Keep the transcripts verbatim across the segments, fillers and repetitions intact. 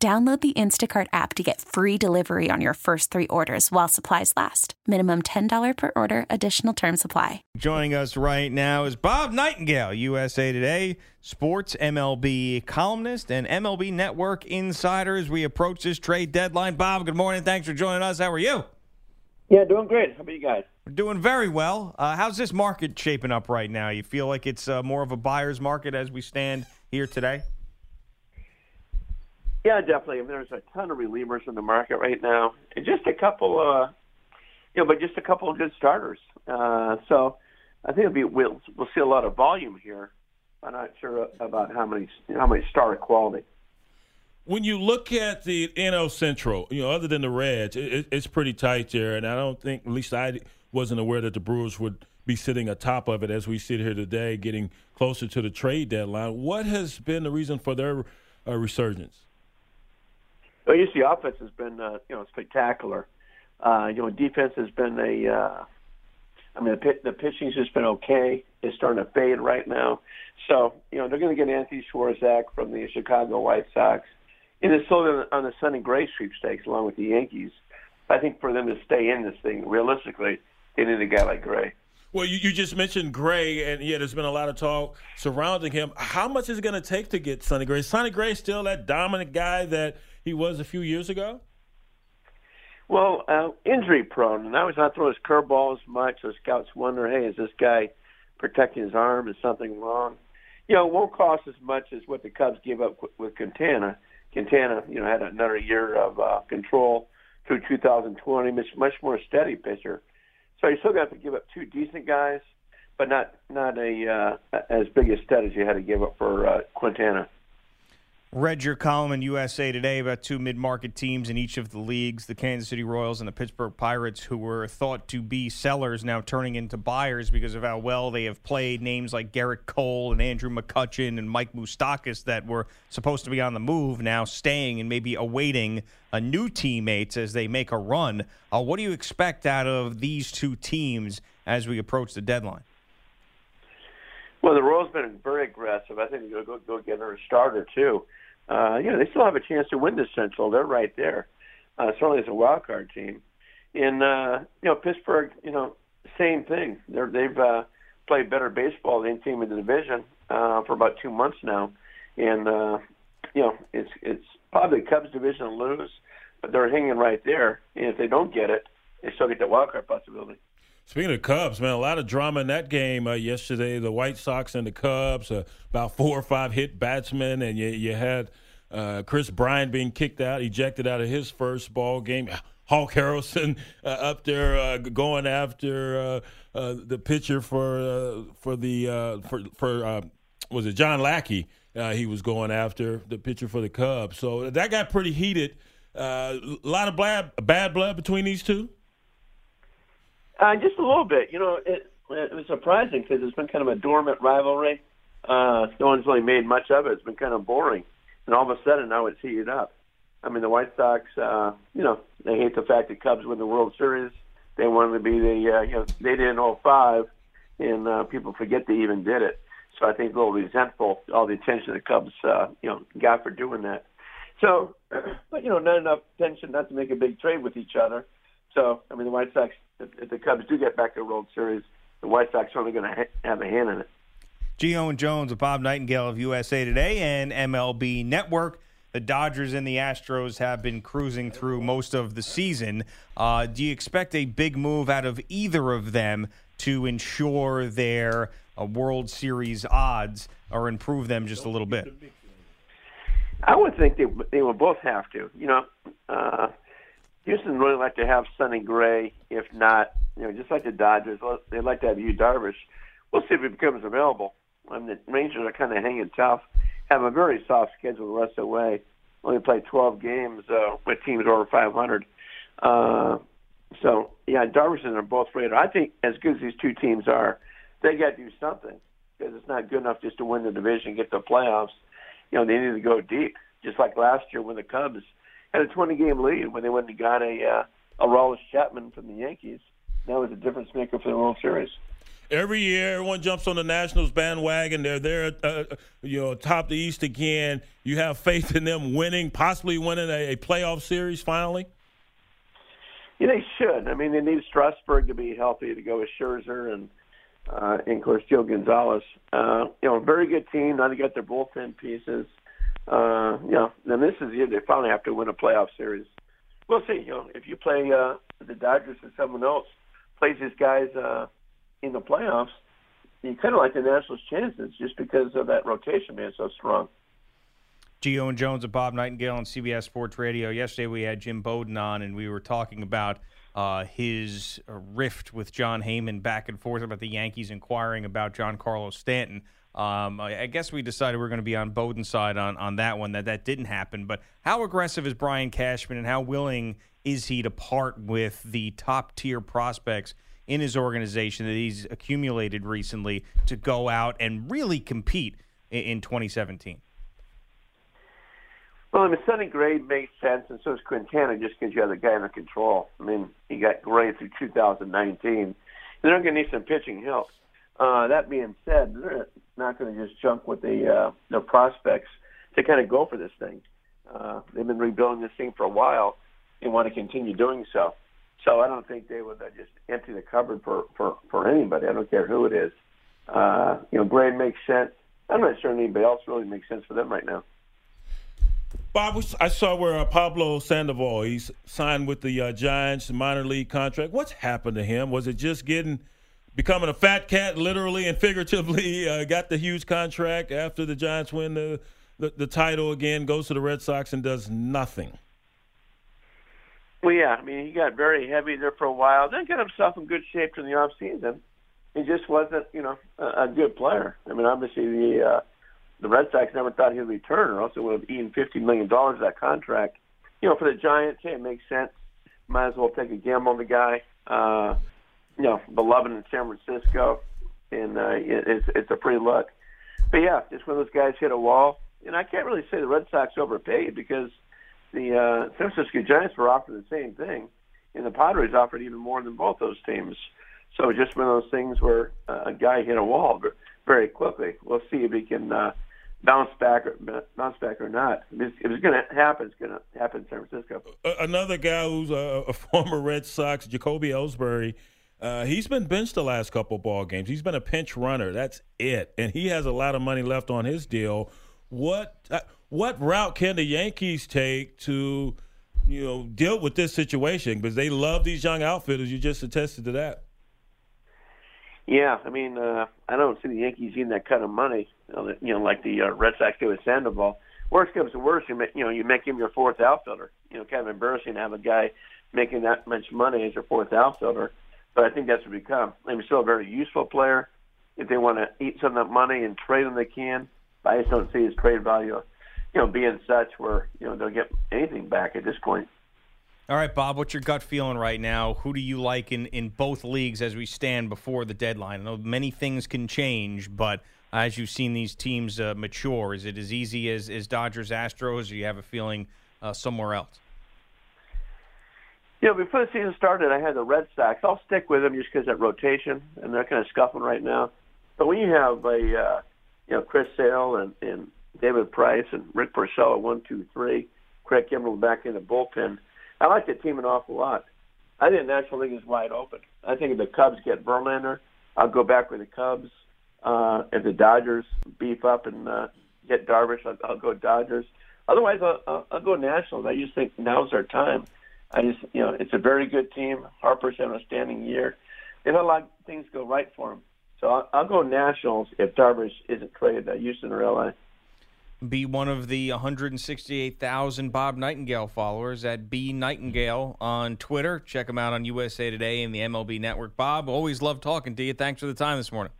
Download the Instacart app to get free delivery on your first three orders while supplies last. Minimum ten dollars per order. Additional terms apply. Joining us right now is Bob Nightingale, U S A Today sports M L B columnist and M L B Network insider as we approach this trade deadline. Bob, good morning. Thanks for joining us. How are you? Yeah, doing great. How about you guys? We're doing very well. Uh, how's this market shaping up right now? You feel like it's uh, more of a buyer's market as we stand here today? Yeah, definitely. There's a ton of relievers in the market right now, and just a couple, uh, you know, but just a couple of good starters. Uh, so I think it'll be we'll, we'll see a lot of volume here. I'm not sure about how many how many star quality. When you look at the N L Central, you know, other than the Reds, it, it's pretty tight there, and I don't think, at least I wasn't aware that the Brewers would be sitting atop of it as we sit here today, getting closer to the trade deadline. What has been the reason for their uh, resurgence? Well, you see, offense has been, uh, you know, spectacular. Uh, you know, defense has been a, uh, I mean, the, pit, the pitching's just been okay. It's starting to fade right now. So, you know, they're going to get Anthony Swarzak from the Chicago White Sox. And it's sold on, on the Sonny Gray sweepstakes along with the Yankees. I think for them to stay in this thing, realistically, they need a guy like Gray. Well, you, you just mentioned Gray, and yeah, there's been a lot of talk surrounding him. How much is it going to take to get Sonny Gray? Is Sonny Gray still that dominant guy that he was a few years ago? Well, uh, injury-prone, and I was not throwing his curveball as much. So scouts wonder, hey, is this guy protecting his arm? Is something wrong? You know, it won't cost as much as what the Cubs gave up with Quintana. Quintana, you know, had another year of uh, control through two thousand twenty, much, much more steady pitcher. So you still got to give up two decent guys, but not not a uh, as big a stud as you had to give up for uh, Quintana. Read your column in U S A Today about two mid-market teams in each of the leagues, the Kansas City Royals and the Pittsburgh Pirates, who were thought to be sellers now turning into buyers because of how well they have played. Names like Garrett Cole and Andrew McCutchen and Mike Moustakas that were supposed to be on the move now staying and maybe awaiting a new teammates as they make a run. Uh, what do you expect out of these two teams as we approach the deadline? Well, the Royals have been very aggressive. I think they're going to go get her a starter, too. Uh, you know, they still have a chance to win the Central. They're right there, uh, certainly as a wild-card team. And, uh, you know, Pittsburgh, you know, same thing. They're, they've uh, played better baseball than any team in the division uh, for about two months now. And, uh, you know, it's it's probably the Cubs division to lose, but they're hanging right there. And if they don't get it, they still get the wild-card possibility. Speaking of Cubs, man, a lot of drama in that game uh, yesterday. The White Sox and the Cubs, uh, about four or five hit batsmen, and you, you had uh, Chris Bryant being kicked out, ejected out of his first ball game. Hulk Harrelson uh, up there uh, going after uh, uh, the pitcher for uh, for the uh, for for uh, was it John Lackey? Uh, he was going after the pitcher for the Cubs, so that got pretty heated. Uh, a lot of bad bad blood between these two. Uh, just a little bit. You know, it, it was surprising because it's been kind of a dormant rivalry. Uh, no one's really made much of it. It's been kind of boring. And all of a sudden, now it's heated up. I mean, the White Sox, uh, you know, they hate the fact that Cubs win the World Series. They wanted to be the, uh, you know, they did in oh five, and uh, people forget they even did it. So I think a little resentful, all the attention the Cubs, uh, you know, got for doing that. So, but, you know, not enough attention not to make a big trade with each other. So, I mean, the White Sox, if the Cubs do get back to the World Series, the White Sox are only going to ha- have a hand in it. Gio and Jones with Bob Nightingale of U S A Today and M L B Network. The Dodgers and the Astros have been cruising through most of the season. Uh, do you expect a big move out of either of them to ensure their uh, World Series odds or improve them just a little bit? I would think they, they will both have to. You know, uh, Houston really like to have Sonny Gray. If not, you know, just like the Dodgers, they'd like to have Hugh Darvish. We'll see if he becomes available. I mean, the Rangers are kind of hanging tough, have a very soft schedule the rest of the way. only played twelve games uh, with teams over five hundred. Uh, so, yeah, Darvish and are both radar. I think as good as these two teams are, they got to do something because it's not good enough just to win the division, get the playoffs. You know, they need to go deep, just like last year when the Cubs had a twenty-game lead when they went and got a uh, a Rollins Chapman from the Yankees. That was a difference maker for the World Series. Every year, everyone jumps on the Nationals bandwagon. They're there, uh, you know, top the East again. You have faith in them winning, possibly winning a, a playoff series finally? Yeah, they should. I mean, they need Strasburg to be healthy to go with Scherzer and, uh, and of course, Joe Gonzalez. Uh, you know, a very good team. Now they got their bullpen pieces. Uh, you know, then this is the year they finally have to win a playoff series. We'll see. You know, if you play uh, the Dodgers or someone else, plays these guys uh, in the playoffs, you kind of like the Nationals' chances just because of that rotation being so strong. Gio and Jones and Bob Nightingale on C B S Sports Radio. Yesterday we had Jim Bowden on, and we were talking about uh, his rift with John Heyman back and forth about the Yankees inquiring about Giancarlo Stanton. Um, I guess we decided we we're going to be on Bowden's side on, on that one, that that didn't happen. But how aggressive is Brian Cashman and how willing is he to part with the top-tier prospects in his organization that he's accumulated recently to go out and really compete in, in twenty seventeen? Well, I mean, Sonny Gray makes sense, and so does Quintana, just because you have the guy under control. I mean, he got Gray through two thousand nineteen. They're going to need some pitching help. Uh, that being said, they're not going to just jump with the uh, their prospects to kind of go for this thing. Uh, they've been rebuilding this thing for a while and want to continue doing so. So I don't think they would uh, just empty the cupboard for, for, for anybody. I don't care who it is. Uh, you know, Gray makes sense. I'm not sure anybody else really makes sense for them right now. Bob, I saw where uh, Pablo Sandoval, he's signed with the uh, Giants minor league contract. What's happened to him? Was it just getting – becoming a fat cat, literally and figuratively, uh, got the huge contract after the Giants win the, the, the title again, goes to the Red Sox and does nothing. Well, yeah, I mean, he got very heavy there for a while, then got himself in good shape during the offseason. He just wasn't, you know, a, a good player. I mean, obviously the uh, the Red Sox never thought he'd return or else it would have eaten fifty million dollars of that contract. You know, for the Giants, hey, it makes sense. Might as well take a gamble on the guy. Uh You know, beloved in San Francisco, and uh, it's it's a pretty luck. But, yeah, just when those guys hit a wall, and I can't really say the Red Sox overpaid because the uh, San Francisco Giants were offered the same thing, and the Padres offered even more than both those teams. So just one of those things where uh, a guy hit a wall very quickly. We'll see if he can uh, bounce back or bounce back or not. If it's going to happen, it's going to happen in San Francisco. Another guy who's a, a former Red Sox, Jacoby Ellsbury, Uh, he's been benched the last couple ball games. He's been a pinch runner. That's it. And he has a lot of money left on his deal. What uh, what route can the Yankees take to, you know, deal with this situation? Because they love these young outfielders. You just attested to that. Yeah, I mean, uh, I don't see the Yankees getting that kind of money, you know, like the uh, Red Sox do with Sandoval. Worst comes to worst, you make, you know, you make him your fourth outfielder. You know, kind of embarrassing to have a guy making that much money as your fourth outfielder. But I think that's what become. I mean, still a very useful player. If they want to eat some of that money and trade them, they can. But I just don't see his trade value, you know, being such where, you know, they'll get anything back at this point. All right, Bob, what's your gut feeling right now? Who do you like in, in both leagues as we stand before the deadline? I know many things can change, but as you've seen these teams uh, mature, is it as easy as, as Dodgers, Astros, or you have a feeling uh, somewhere else? You know, before the season started, I had the Red Sox. I'll stick with them just because of that rotation, and they're kind of scuffling right now. But when you have a, uh, you know, Chris Sale and, and David Price and Rick Porcello at one, two, three, Craig Kimbrell back in the bullpen, I like that team an awful lot. I think the National League is wide open. I think if the Cubs get Verlander, I'll go back with the Cubs. Uh, if the Dodgers beef up and uh, get Darvish, I'll, I'll go Dodgers. Otherwise, I'll, I'll go Nationals. I just think now's our time. I just, you know, it's a very good team. Harper's having an outstanding year. They've had a lot of things go right for him. So I'll, I'll go Nationals if Darvish isn't traded at Houston or L A. Be one of the one hundred sixty-eight thousand Bob Nightingale followers at B Nightingale on Twitter. Check him out on U S A Today and the M L B Network. Bob, always love talking to you. Thanks for the time this morning.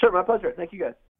Sure, my pleasure. Thank you, guys.